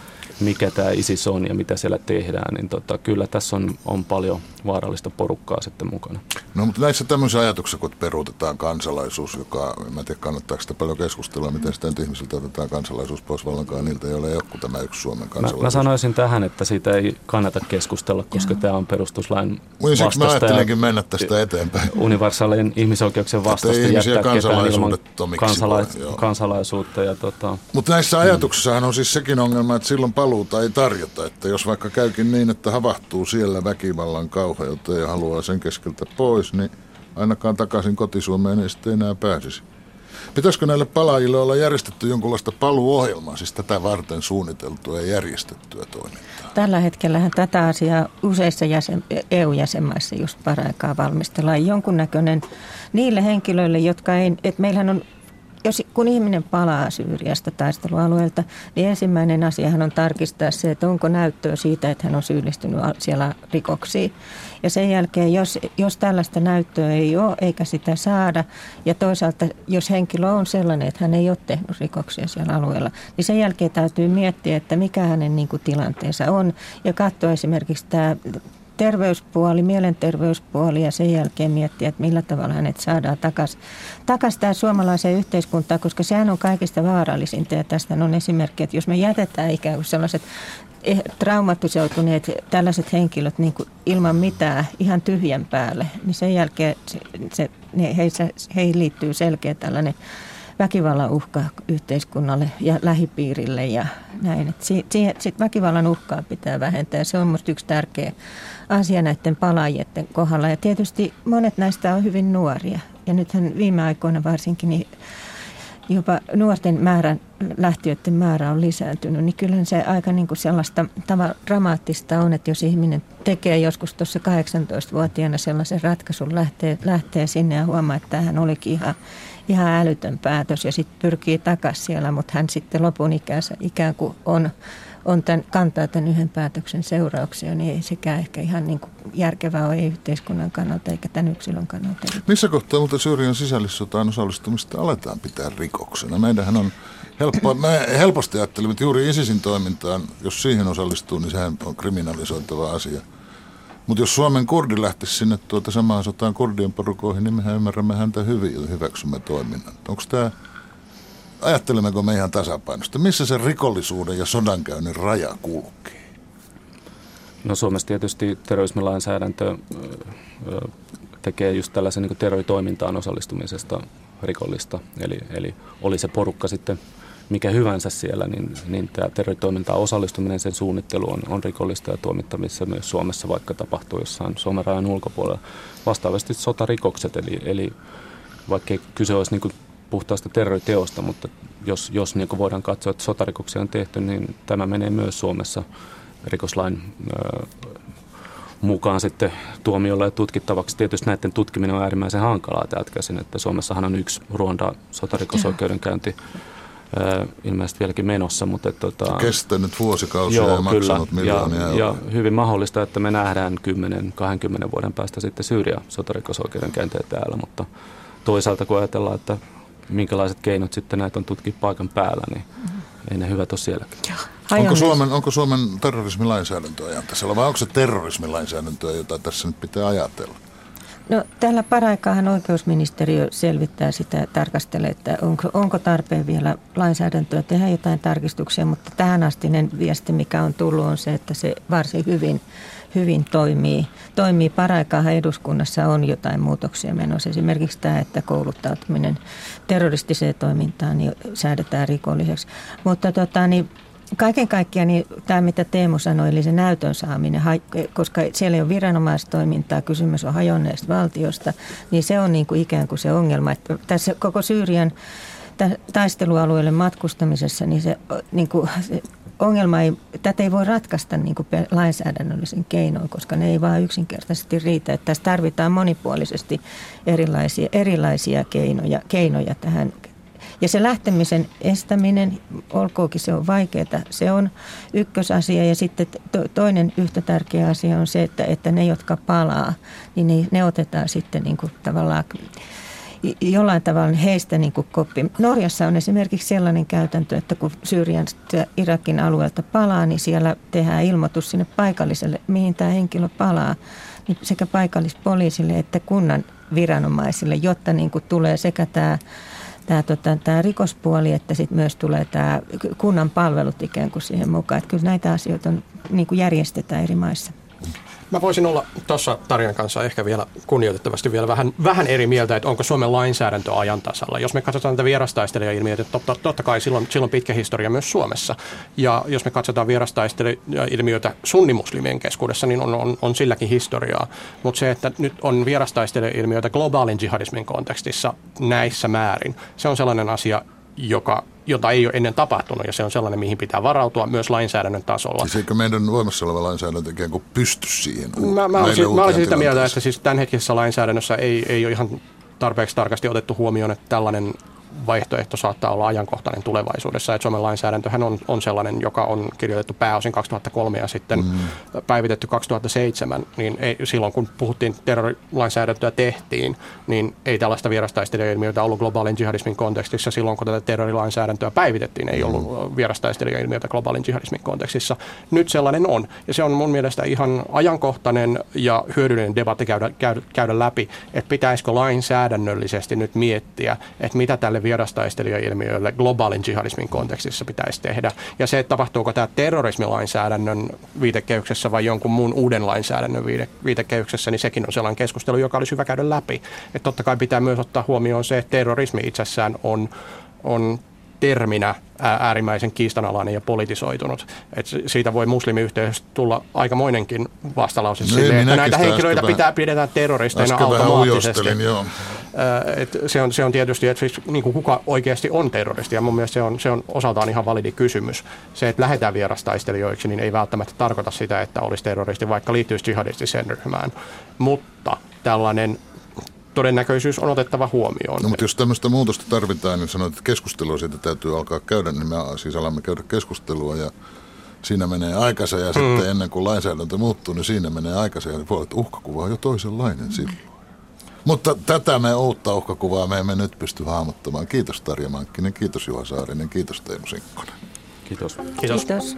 mikä tämä ISIS on ja mitä siellä tehdään, niin tota, kyllä tässä on, on paljon vaarallista porukkaa sitten mukana. No mutta näissä tämmöisissä ajatuksissa, kun peruutetaan kansalaisuus, joka, en tiedä kannattaako sitä paljon keskustelua, miten sitä nyt ihmisiltä otetaan kansalaisuus pois, vallankaan niiltä ei ole joku tämä yksi Suomen kansalaisuus. Mä, mä sanoisin tähän, että siitä ei kannata keskustella, koska tämä on perustuslain vastaista. Siksi mä ajattelinkin mennä tästä eteenpäin. Universaalien ihmisoikeuksien vastaista jättää ketään ilman kansala- kansalaisuutta. Ja tota, mutta näissä ajatuksissahan on siis sekin ongelma, että silloin paluuta ei tarjota, että jos vaikka käykin niin, että havahtuu siellä väkivallan kauheutta ja haluaa sen keskeltä pois, niin ainakaan takaisin kotisuomeen ei sitten enää pääsisi. Pitäisikö näille palaajille olla järjestetty jonkunlaista paluuohjelmaa, siis tätä varten suunniteltua ja järjestettyä toimintaa? Tällä hetkellähän tätä asiaa useissa jäsen, E U-jäsenmaissa just paraikaa valmistellaan. Jonkunnäköinen niille henkilöille, jotka ei, että meillähän on, jos, kun ihminen palaa Syyriasta taistelualueelta, niin ensimmäinen asiahan on tarkistaa se, että onko näyttöä siitä, että hän on syyllistynyt siellä rikoksiin. Ja sen jälkeen, jos, jos tällaista näyttöä ei ole eikä sitä saada, ja toisaalta jos henkilö on sellainen, että hän ei ole tehnyt rikoksia siellä alueella, niin sen jälkeen täytyy miettiä, että mikä hänen niin kuin tilanteensa on, ja katsoa esimerkiksi tämä terveyspuoli, mielenterveyspuoli, ja sen jälkeen miettiä, että millä tavalla hänet saadaan takaisin takas tähän suomalaiseen yhteiskuntaan, koska sehän on kaikista vaarallisinta, ja tästä on esimerkki, että jos me jätetään ikään kuin sellaiset traumatisoituneet tällaiset henkilöt niin kuin ilman mitään ihan tyhjän päälle, niin sen jälkeen se, se, ne, heissä, heihin liittyy selkeä tällainen väkivallan uhka yhteiskunnalle ja lähipiirille ja näin. Si- si- sit väkivallan uhkaa pitää vähentää. Se on minusta yksi tärkeä asia näiden palaajien kohdalla. Ja tietysti monet näistä on hyvin nuoria. Ja nythän viime aikoina varsinkin niin jopa nuorten määrän, lähtiöiden määrä on lisääntynyt. Niin kyllähän se aika niin kuin sellaista tavalla dramaattista on, että jos ihminen tekee joskus tuossa kahdeksantoistavuotiaana sellaisen ratkaisun, lähtee, lähtee sinne ja huomaa, että tämähän olikin ihan... Ihan älytön päätös ja sitten pyrkii takaisin siellä, mutta hän sitten lopun ikänsä ikään kuin on, on tämän, kantaa tämän yhden päätöksen seurauksia, niin ei sekään ehkä ihan niin kuin järkevää ole yhteiskunnan kannalta eikä tämän yksilön kannalta. Missä kohtaa mutta Syyrian sisällissotaan osallistumista aletaan pitää rikoksena? Meidänhän on helppoa, me helposti ajattelemme, että juuri ISISin toimintaan, jos siihen osallistuu, niin sehän on kriminalisoitava asia. Mutta jos Suomen kurdi lähtisi sinne tuota samaan sotaan kurdien porukoihin, niin mehän ymmärrämme häntä hyvin ja hyväksymme toiminnan. Onko tämä, ajattelemmeko me ihan tasapainosta, missä se rikollisuuden ja sodankäynnin raja kulkee? No Suomessa tietysti terrorismilainsäädäntö tekee just tällaisen niin kuin terroritoimintaan osallistumisesta rikollista. Eli, eli oli se porukka sitten mikä hyvänsä siellä, niin, niin tämä terroritoimintaan osallistuminen, sen suunnittelu on, on rikollista ja tuomittavissa myös Suomessa, vaikka tapahtuu jossain Suomen rajan ulkopuolella. Vastaavasti sotarikokset, eli, eli vaikka kyse olisi niin kuin puhtaasta terroriteosta, mutta jos, jos niin kuin voidaan katsoa, että sotarikoksia on tehty, niin tämä menee myös Suomessa rikoslain öö, mukaan sitten tuomiolla ja tutkittavaksi. Tietysti näiden tutkiminen on äärimmäisen hankalaa täältä käsin, että Suomessahan on yksi Ruanda sotarikosoikeudenkäynti, ilmeisesti vieläkin menossa, mutta että tota, kestänyt vuosikausia joo, ja maksanut miljoonia ja, ja hyvin mahdollista, että me nähdään kymmenen kaksikymmentä vuoden päästä sitten Syyrian sotarikosoikeudenkäyntiä täällä, mutta toisaalta kun ajatellaan, että minkälaiset keinot sitten näitä on tutkia paikan päällä, niin mm-hmm. ei ne hyvät ole sielläkin. Onko Suomen, onko Suomen terrorismilainsäädäntöä ajan tässä, vai onko se terrorismilainsäädäntöä, jota tässä nyt pitää ajatella? No täällä paraikaahan oikeusministeriö selvittää sitä ja tarkastelee, että onko, onko tarpeen vielä lainsäädäntöä tehdä jotain tarkistuksia, mutta tähänastinen viesti, mikä on tullut, on se, että se varsin hyvin, hyvin toimii. Toimii paraikaahan eduskunnassa on jotain muutoksia menossa. Esimerkiksi tämä, että kouluttautuminen terroristiseen toimintaan niin säädetään rikolliseksi, mutta tota niin... Kaiken kaikkiaan niin tämä, mitä Teemu sanoi, eli se näytön saaminen, koska siellä ei ole viranomaistoimintaa, kysymys on hajonneesta valtiosta, niin se on niin kuin ikään kuin se ongelma. Että tässä koko Syyrian taistelualueelle matkustamisessa, niin se, niin kuin, se ongelma ei, tätä ei voi ratkaista niin kuin lainsäädännöllisen keinoin, koska ne ei vaan yksinkertaisesti riitä. Että tässä tarvitaan monipuolisesti erilaisia, erilaisia keinoja, keinoja tähän. Ja se lähtemisen estäminen, olkoonkin se on vaikeaa, se on ykkösasia. Ja sitten toinen yhtä tärkeä asia on se, että, että ne, jotka palaa, niin ne, ne otetaan sitten niin kuin tavallaan jollain tavalla heistä niin kuin koppi. Norjassa on esimerkiksi sellainen käytäntö, että kun Syyrian ja Irakin alueelta palaa, niin siellä tehdään ilmoitus sinne paikalliselle, mihin tämä henkilö palaa, niin sekä paikallispoliisille että kunnan viranomaisille, jotta niin kuin tulee sekä tämä, tämä, tota, tämä rikospuoli, että sitten myös tulee tämä kunnan palvelut ikään kuin siihen mukaan. Että kyllä näitä asioita on, niin kuin järjestetään eri maissa. Mä voisin olla tuossa Tarjan kanssa ehkä vielä kunnioitettavasti vielä vähän, vähän eri mieltä, että onko Suomen lainsäädäntö ajan tasalla. Jos me katsotaan tätä vierastaistelijailmiötä, totta, totta kai silloin, silloin pitkä historia myös Suomessa. Ja jos me katsotaan vierastaistelijailmiötä sunnimuslimien keskuudessa, niin on, on, on silläkin historiaa. Mutta se, että nyt on vierastaistelijailmiötä globaalin jihadismin kontekstissa näissä määrin, se on sellainen asia, joka, jota ei ole ennen tapahtunut, ja se on sellainen, mihin pitää varautua myös lainsäädännön tasolla. Siis eikö meidän voimassa oleva lainsäädäntö ikään kuin pysty siihen? U- mä, mä, olisin, mä olisin sitä mieltä, että siis tämänhetkisessä lainsäädännössä ei, ei ole ihan tarpeeksi tarkasti otettu huomioon, että tällainen vaihtoehto saattaa olla ajankohtainen tulevaisuudessa. Et Suomen lainsäädäntöhän on, on sellainen, joka on kirjoitettu pääosin kaksituhattakolme ja sitten mm. päivitetty kaksituhattaseitsemän. Niin ei, silloin kun puhuttiin, terrorilainsäädäntöä tehtiin, niin ei tällaista vierastaistelijailmiötä ollut globaalin jihadismin kontekstissa. Silloin kun tätä terrorilainsäädäntöä päivitettiin, ei ollut vierastaistelijailmiötä globaalin jihadismin kontekstissa. Nyt sellainen on. Ja se on mun mielestä ihan ajankohtainen ja hyödyllinen debatti käydä, käydä, käydä läpi, että pitäisikö lainsäädännöllisesti nyt miettiä, että mitä tälle vierastaistelijailmiöille globaalin jihadismin kontekstissa pitäisi tehdä. Ja se, että tapahtuuko tämä terrorismilainsäädännön viitekehyksessä vai jonkun muun uuden lainsäädännön viitekehyksessä, niin sekin on sellainen keskustelu, joka olisi hyvä käydä läpi. Että totta kai pitää myös ottaa huomioon se, että terrorismi itsessään on, on terminä äärimmäisen kiistanalainen ja politisoitunut. Et siitä voi muslimiyhteisöstä tulla aikamoinenkin vastalause no sille, että näitä henkilöitä pitää pidetään terroristeina automaattisesti. Et se, on, se on tietysti, että siis, niin kuka oikeasti on terroristi, ja mun mielestä se on, se on osaltaan ihan validi kysymys. Se, että lähdetään vierastaistelijoiksi, niin ei välttämättä tarkoita sitä, että olisi terroristi, vaikka liittyisi jihadistiseen ryhmään. Mutta tällainen todennäköisyys on otettava huomioon. No, mutta jos tämmöistä muutosta tarvitaan, niin sanoit, että keskustelua siitä täytyy alkaa käydä, niin me siis alamme käydä keskustelua ja siinä menee aikansa ja mm. sitten ennen kuin lainsäädäntö muuttuu, niin siinä menee aikansa ja voi, että uhkakuva on jo toisenlainen silloin. Mutta tätä me uutta uhkakuvaa me emme nyt pysty hahmottamaan. Kiitos Tarja Mankkinen, kiitos Juha Saarinen, kiitos Teemu Sinkkonen. Kiitos. Kiitos. Kiitos.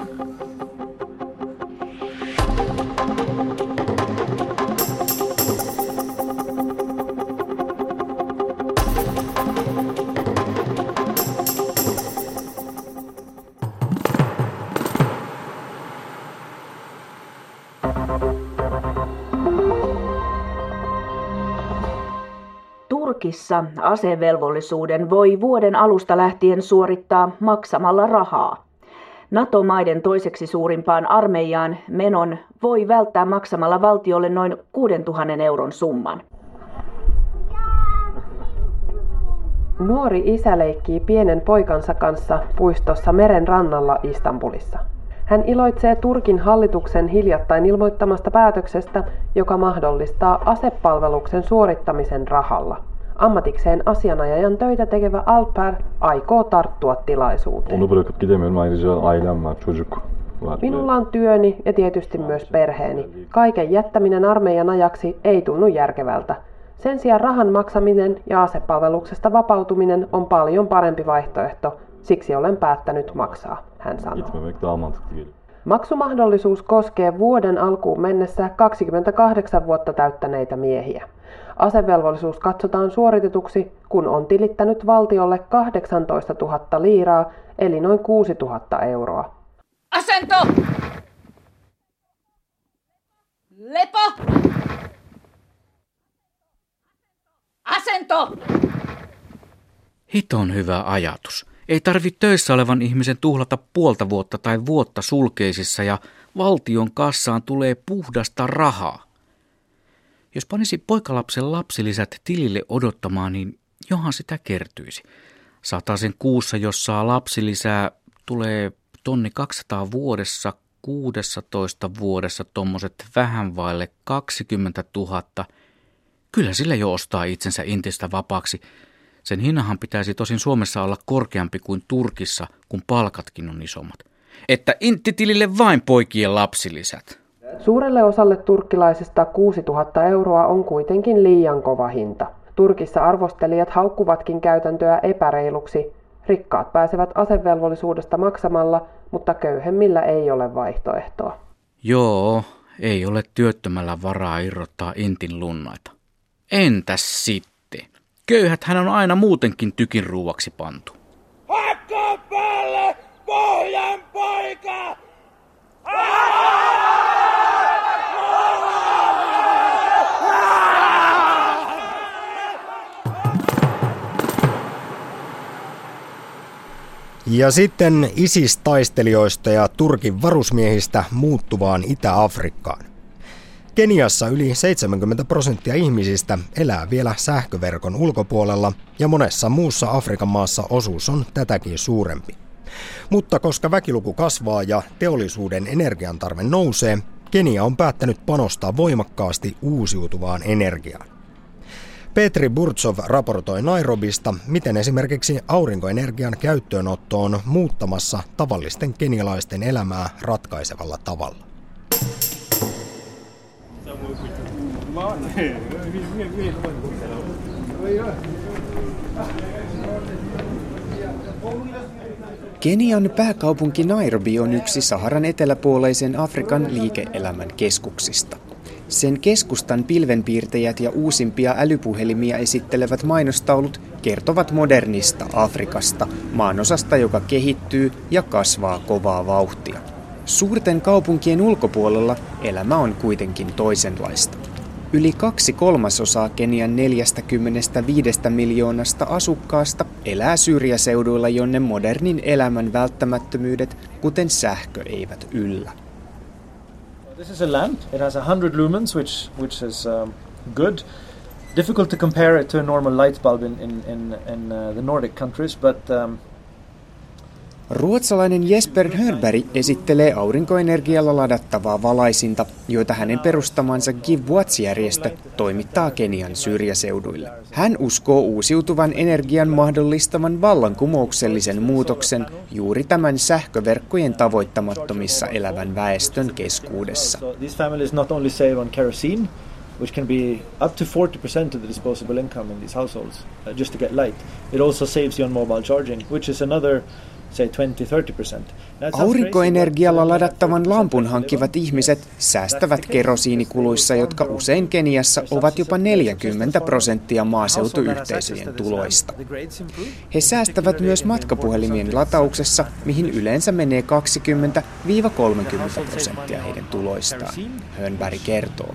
Turkissa asevelvollisuuden voi vuoden alusta lähtien suorittaa maksamalla rahaa. NATO-maiden toiseksi suurimpaan armeijaan menon voi välttää maksamalla valtiolle noin kuusi tuhatta euron summan. Nuori isä leikkii pienen poikansa kanssa puistossa meren rannalla Istanbulissa. Hän iloitsee Turkin hallituksen hiljattain ilmoittamasta päätöksestä, joka mahdollistaa asepalveluksen suorittamisen rahalla. Ammatikseen asianajajan töitä tekevä Alper aikoo tarttua tilaisuuteen. Minulla on työni ja tietysti myös perheeni. Kaiken jättäminen armeijan ajaksi ei tunnu järkevältä. Sen sijaan rahan maksaminen ja asepalveluksesta vapautuminen on paljon parempi vaihtoehto. Siksi olen päättänyt maksaa, hän sanoo. Maksumahdollisuus koskee vuoden alkuun mennessä kaksikymmentäkahdeksan vuotta täyttäneitä miehiä. Asevelvollisuus katsotaan suoritetuksi, kun on tilittänyt valtiolle kahdeksantoistatuhatta liiraa, eli noin kuusituhatta euroa. Asento! Lepo! Asento! Hiton hyvä ajatus. Ei tarvitse töissä olevan ihmisen tuhlata puolta vuotta tai vuotta sulkeisissa ja valtion kassaan tulee puhdasta rahaa. Jos panisi poikalapsen lapsilisät tilille odottamaan, niin johan sitä kertyisi. Satasen kuussa, jos saa lapsilisää, tulee tonni kaksisataa vuodessa, kuudessatoista vuodessa tommoset vähän vaille kaksikymmentätuhatta. Kyllä sillä jo ostaa itsensä intistä vapaaksi. Sen hinnahan pitäisi tosin Suomessa olla korkeampi kuin Turkissa, kun palkatkin on isommat. Että inttitilille vain poikien lapsilisät. Suurelle osalle turkkilaisista kuusituhatta euroa on kuitenkin liian kova hinta. Turkissa arvostelijat haukkuvatkin käytäntöä epäreiluksi. Rikkaat pääsevät asevelvollisuudesta maksamalla, mutta köyhemmillä ei ole vaihtoehtoa. Joo, ei ole työttömällä varaa irrottaa intin lunnaita. Entäs sitten? Köyhäthän on aina muutenkin tykin ruuaksi pantu. Hakkaa päälle, pohjan poika! Ja sitten ISIS-taistelijoista ja Turkin varusmiehistä muuttuvaan Itä-Afrikkaan. Keniassa yli seitsemänkymmentä prosenttia ihmisistä elää vielä sähköverkon ulkopuolella ja monessa muussa Afrikan maassa osuus on tätäkin suurempi. Mutta koska väkiluku kasvaa ja teollisuuden energiantarve nousee, Kenia on päättänyt panostaa voimakkaasti uusiutuvaan energiaan. Petri Burtsov raportoi Nairobista, miten esimerkiksi aurinkoenergian käyttöönotto on muuttamassa tavallisten kenialaisten elämää ratkaisevalla tavalla. Kenian pääkaupunki Nairobi on yksi Saharan eteläpuoleisen Afrikan liike-elämän keskuksista. Sen keskustan pilvenpiirtäjät ja uusimpia älypuhelimia esittelevät mainostaulut kertovat modernista Afrikasta, maanosasta, joka kehittyy ja kasvaa kovaa vauhtia. Suurten kaupunkien ulkopuolella elämä on kuitenkin toisenlaista. Yli kaksi kolmasosaa Kenian neljäkymmentäviisi miljoonasta asukkaasta elää syrjäseuduilla, jonne modernin elämän välttämättömyydet, kuten sähkö, eivät yllä. This is a lamp. It has one hundred lumens, which which is um, good. Difficult to compare it to a normal light bulb in in in, in uh, the Nordic countries, but um... Ruotsalainen Jesper Hörnberg esittelee aurinkoenergialla ladattavaa valaisinta, joita hänen perustamansa GiveWatts-järjestö toimittaa Kenian syrjäseuduille. Hän uskoo uusiutuvan energian mahdollistavan vallankumouksellisen muutoksen juuri tämän sähköverkkojen tavoittamattomissa elävän väestön keskuudessa. Which can be up to forty percent of the disposable income in these households, uh, just to get light. It also saves you on mobile charging, which is another, say, twenty to thirty percent. Aurinkoenergialla ladattavan lampun hankkivat ihmiset säästävät kerosiinikuluissa, jotka usein Keniassa ovat jopa neljäkymmentä prosenttia maaseutuyhteisöjen tuloista. He säästävät myös matkapuhelimien latauksessa, mihin yleensä menee kaksikymmentä–kolmekymmentä prosenttia heidän tuloistaan, Hönberg kertoo.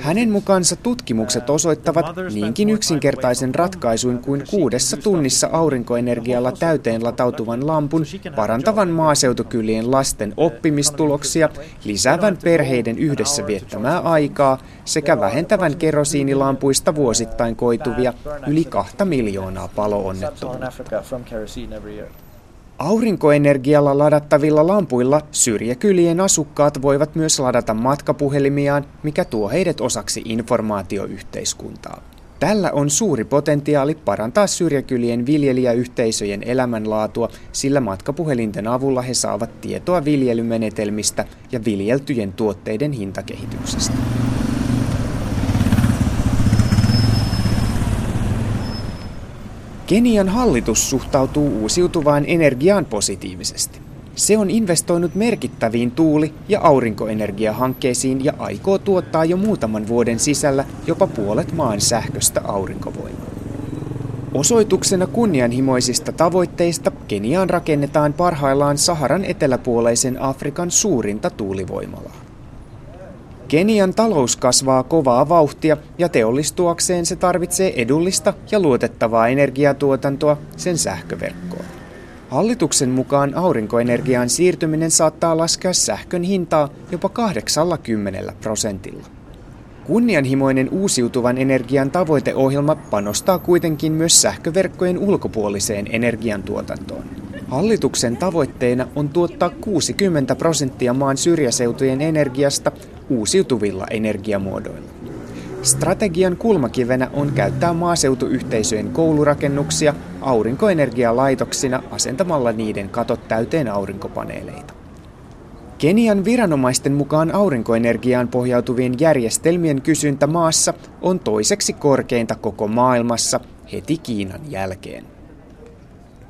Hänen mukaansa tutkimukset osoittavat niinkin yksinkertaisen ratkaisuin kuin kuudessa tunnissa aurinkoenergialla täyteen latautuvan lampun parantavan maaseutuyhteisöjen maaseutukylien lasten oppimistuloksia, lisäävän perheiden yhdessä viettämää aikaa sekä vähentävän kerosiinilampuista vuosittain koituvia yli kahta miljoonaa paloonnettomuutta. Aurinkoenergialla ladattavilla lampuilla syrjäkylien asukkaat voivat myös ladata matkapuhelimiaan, mikä tuo heidät osaksi informaatioyhteiskuntaa. Tällä on suuri potentiaali parantaa syrjäkylien viljelijäyhteisöjen elämänlaatua, sillä matkapuhelinten avulla he saavat tietoa viljelymenetelmistä ja viljeltyjen tuotteiden hintakehityksestä. Kenian hallitus suhtautuu uusiutuvaan energiaan positiivisesti. Se on investoinut merkittäviin tuuli- ja aurinkoenergiahankkeisiin ja aikoo tuottaa jo muutaman vuoden sisällä jopa puolet maan sähköstä aurinkovoimaa. Osoituksena kunnianhimoisista tavoitteista Keniaan rakennetaan parhaillaan Saharan eteläpuoleisen Afrikan suurinta tuulivoimalaa. Kenian talous kasvaa kovaa vauhtia ja teollistuakseen se tarvitsee edullista ja luotettavaa energiatuotantoa sen sähköverkkoon. Hallituksen mukaan aurinkoenergiaan siirtyminen saattaa laskea sähkön hintaa jopa kahdeksallakymmenellä prosentilla. Kunnianhimoinen uusiutuvan energian tavoiteohjelma panostaa kuitenkin myös sähköverkkojen ulkopuoliseen energiantuotantoon. Hallituksen tavoitteena on tuottaa kuusikymmentä prosenttia maan syrjäseutujen energiasta uusiutuvilla energiamuodoilla. Strategian kulmakivenä on käyttää maaseutuyhteisöjen koulurakennuksia aurinkoenergialaitoksina asentamalla niiden katot täyteen aurinkopaneeleita. Kenian viranomaisten mukaan aurinkoenergiaan pohjautuvien järjestelmien kysyntä maassa on toiseksi korkeinta koko maailmassa heti Kiinan jälkeen.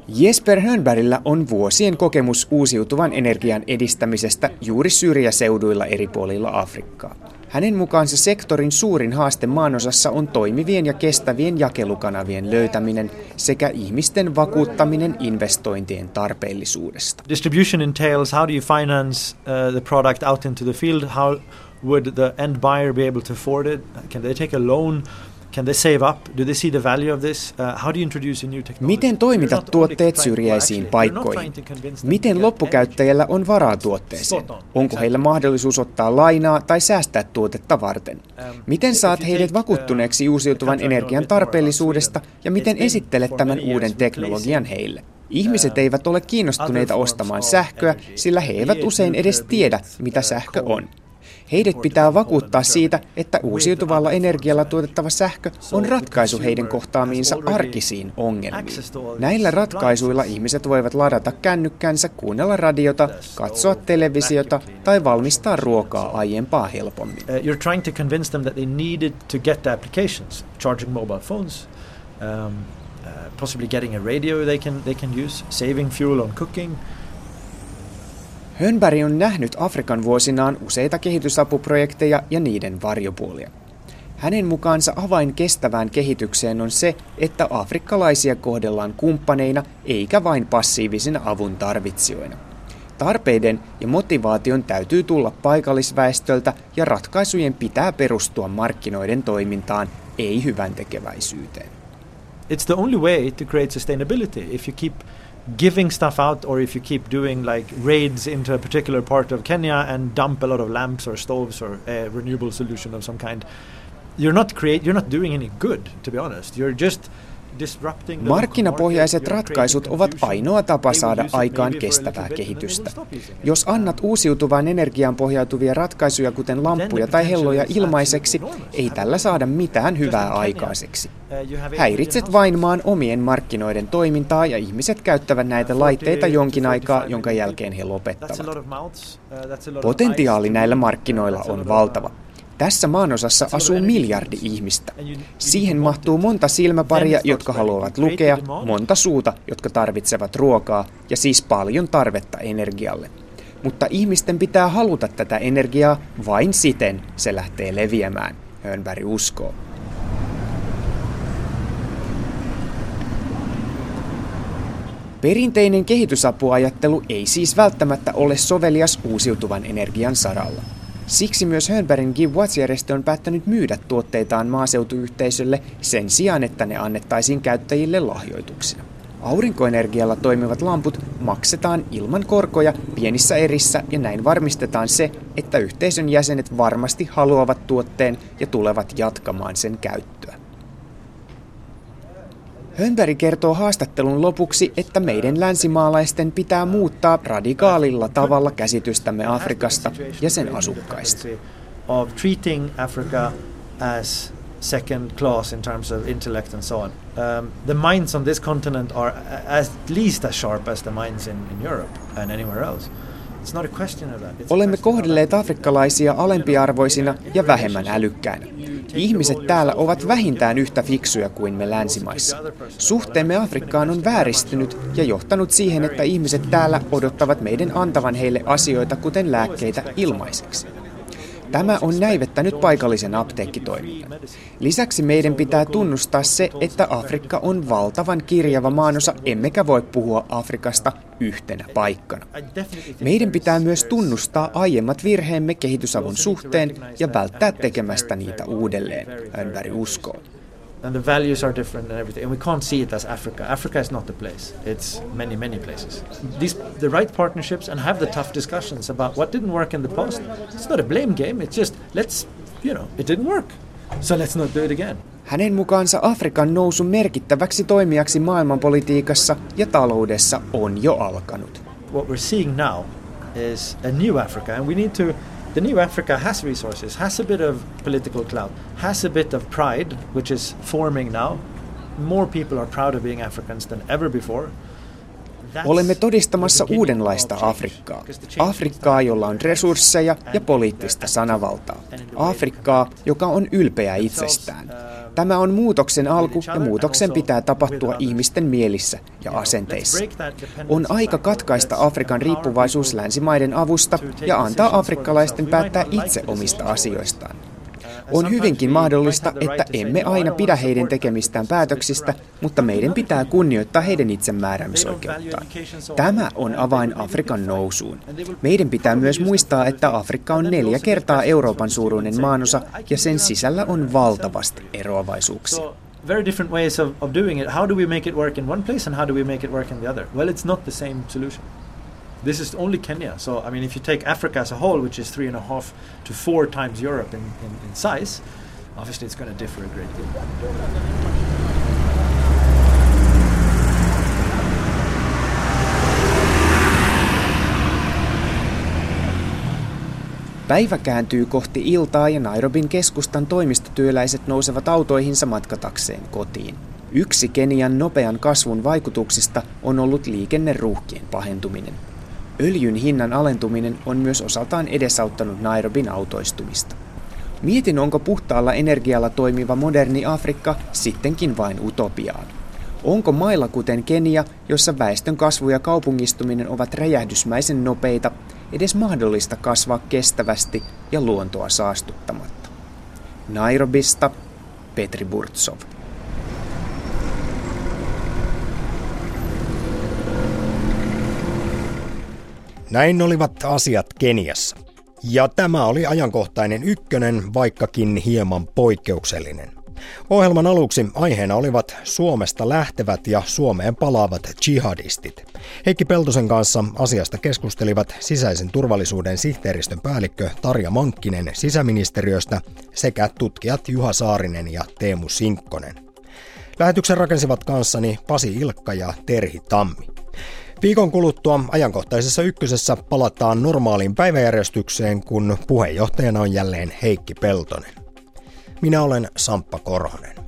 Jesper Hörnbergillä on vuosien kokemus uusiutuvan energian edistämisestä juuri syrjäseuduilla eri puolilla Afrikkaa. Hänen mukaansa sektorin suurin haaste maanosassa on toimivien ja kestävien jakelukanavien löytäminen sekä ihmisten vakuuttaminen investointien tarpeellisuudesta. Distribution entails how do you finance the product out into the field? How would the end buyer be able to afford it? Can they take a loan? Can they save up? Do they see the value of this? Uh, how do you introduce a new technology? Miten toimitat tuotteet syrjäisiin paikkoihin? Miten loppukäyttäjällä on varaa tuotteeseen? Onko heillä mahdollisuus ottaa lainaa tai säästää tuotetta varten? Miten saat heidät vakuuttuneeksi uusiutuvan energian tarpeellisuudesta ja miten esittelet tämän uuden teknologian heille? Ihmiset eivät ole kiinnostuneita ostamaan sähköä, sillä he eivät usein edes tiedä, mitä sähkö on. Heidät pitää vakuuttaa siitä, että uusiutuvalla energialla tuotettava sähkö on ratkaisu heidän kohtaamiinsa arkisiin ongelmiin. Näillä ratkaisuilla ihmiset voivat ladata kännykkänsä, kuunnella radiota, katsoa televisiota tai valmistaa ruokaa aiempaa helpommin. You're trying to convince them that they needed to get the applications, charging mobile phones, um, uh, possibly getting a radio they can they can use, saving fuel on cooking. Hörnberg on nähnyt Afrikan vuosinaan useita kehitysapuprojekteja ja niiden varjopuolia. Hänen mukaansa avain kestävään kehitykseen on se, että afrikkalaisia kohdellaan kumppaneina eikä vain passiivisina avun tarvitsijoina. Tarpeiden ja motivaation täytyy tulla paikallisväestöltä ja ratkaisujen pitää perustua markkinoiden toimintaan, ei hyväntekeväisyyteen. It's the only way to create sustainability if you keep giving stuff out or if you keep doing like raids into a particular part of Kenya and dump a lot of lamps or stoves or a renewable solution of some kind, you're not create you're not doing any good, to be honest. You're just disrupting the markkinapohjaiset ratkaisut ovat ainoa tapa saada aikaan kestävää kehitystä. Jos annat uusiutuvaan energiaan pohjautuvia ratkaisuja, kuten lamppuja tai helloja ilmaiseksi, ei tällä saada mitään hyvää aikaiseksi. Häiritset vain maan omien markkinoiden toimintaa ja ihmiset käyttävät näitä laitteita jonkin aikaa, jonka jälkeen he lopettavat. Potentiaali näillä markkinoilla on valtava. Tässä maanosassa asuu miljardi ihmistä. Siihen mahtuu monta silmäparia, jotka haluavat lukea, monta suuta, jotka tarvitsevat ruokaa ja siis paljon tarvetta energialle. Mutta ihmisten pitää haluta tätä energiaa, vain siten se lähtee leviämään, Hörnberg uskoo. Perinteinen kehitysapuajattelu ei siis välttämättä ole sovelias uusiutuvan energian saralla. Siksi myös Hörnbergin GiveWatts-järjestö on päättänyt myydä tuotteitaan maaseutuyhteisölle sen sijaan, että ne annettaisiin käyttäjille lahjoituksina. Aurinkoenergialla toimivat lamput maksetaan ilman korkoja pienissä erissä ja näin varmistetaan se, että yhteisön jäsenet varmasti haluavat tuotteen ja tulevat jatkamaan sen käyttöä. Hörnberg kertoo haastattelun lopuksi, että meidän länsimaalaisten pitää muuttaa radikaalilla tavalla käsitystämme Afrikasta ja sen asukkaista. Second class in terms of intellect and so on. Um, the minds on this continent are at least as sharp as the minds in, in Europe and anywhere else. It's not a question of that. Olemme kohdelleet afrikkalaisia alempiarvoisina ja vähemmän älykkäinä. Ihmiset täällä ovat vähintään yhtä fiksuja kuin me länsimaissa. Suhteemme Afrikkaan on vääristynyt ja johtanut siihen, että ihmiset täällä odottavat meidän antavan heille asioita, kuten lääkkeitä, ilmaiseksi. Tämä on näivettänyt paikallisen apteekkitoiminnan. Lisäksi meidän pitää tunnustaa se, että Afrikka on valtavan kirjava maanosa, emmekä voi puhua Afrikasta yhtenä paikkana. Meidän pitää myös tunnustaa aiemmat virheemme kehitysavun suhteen ja välttää tekemästä niitä uudelleen, Hörnberg uskoo. And the values are different and everything, and we can't see it as Africa. Africa is not the place. It's many, many places. These, the right partnerships and have the tough discussions about what didn't work in the past. It's not a blame game, it's just, let's, you know, it didn't work, so let's not do it again. Hänen mukaansa Afrikan nousu merkittäväksi toimijaksi maailmanpolitiikassa ja taloudessa on jo alkanut. What we're seeing now is a new Africa, and we need to The new Africa has resources, has a bit of political clout, has a bit of pride, which is forming now. More people are proud of being Africans than ever before. Olemme todistamassa uudenlaista Afrikkaa. Afrikkaa, jolla on resursseja ja poliittista sanavaltaa. Afrikkaa, joka on ylpeä itsestään. Tämä on muutoksen alku ja muutoksen pitää tapahtua ihmisten mielissä ja asenteissa. On aika katkaista Afrikan riippuvaisuus länsimaiden avusta ja antaa afrikkalaisten päättää itse omista asioistaan. On hyvinkin mahdollista, että emme aina pidä heidän tekemistään päätöksistä, mutta meidän pitää kunnioittaa heidän itsemääräämisoikeuttaan. Tämä on avain Afrikan nousuun. Meidän pitää myös muistaa, että Afrikka on neljä kertaa Euroopan suuruinen maanosa ja sen sisällä on valtavasti eroavaisuuksia. Very different ways of doing it. How do we make it work in one place and how do we make it work in the other? Well, it's not the same solution. This is only Kenya. So, I mean, if you take Africa as a whole, which is three and a half to four times Europe in, in, in size, obviously it's going to differ a great deal. Päivä kääntyy kohti iltaa ja Nairobin keskustan toimistotyöläiset nousevat autoihinsa matkatakseen kotiin. Yksi Kenian nopean kasvun vaikutuksista on ollut liikenneruuhkien pahentuminen. Öljyn hinnan alentuminen on myös osaltaan edesauttanut Nairobin autoistumista. Mietin, onko puhtaalla energialla toimiva moderni Afrikka sittenkin vain utopiaan. Onko mailla kuten Kenia, jossa väestön kasvu ja kaupungistuminen ovat räjähdysmäisen nopeita, edes mahdollista kasvaa kestävästi ja luontoa saastuttamatta? Nairobista Petri Burtsov. Näin olivat asiat Keniassa. Ja tämä oli ajankohtainen ykkönen, vaikkakin hieman poikkeuksellinen. Ohjelman aluksi aiheena olivat Suomesta lähtevät ja Suomeen palaavat jihadistit. Heikki Peltosen kanssa asiasta keskustelivat sisäisen turvallisuuden sihteeristön päällikkö Tarja Mankkinen sisäministeriöstä sekä tutkijat Juha Saarinen ja Teemu Sinkkonen. Lähetyksen rakensivat kanssani Pasi Ilkka ja Terhi Tammi. Viikon kuluttua ajankohtaisessa ykkösessä palataan normaaliin päiväjärjestykseen, kun puheenjohtajana on jälleen Heikki Peltonen. Minä olen Samppa Korhonen.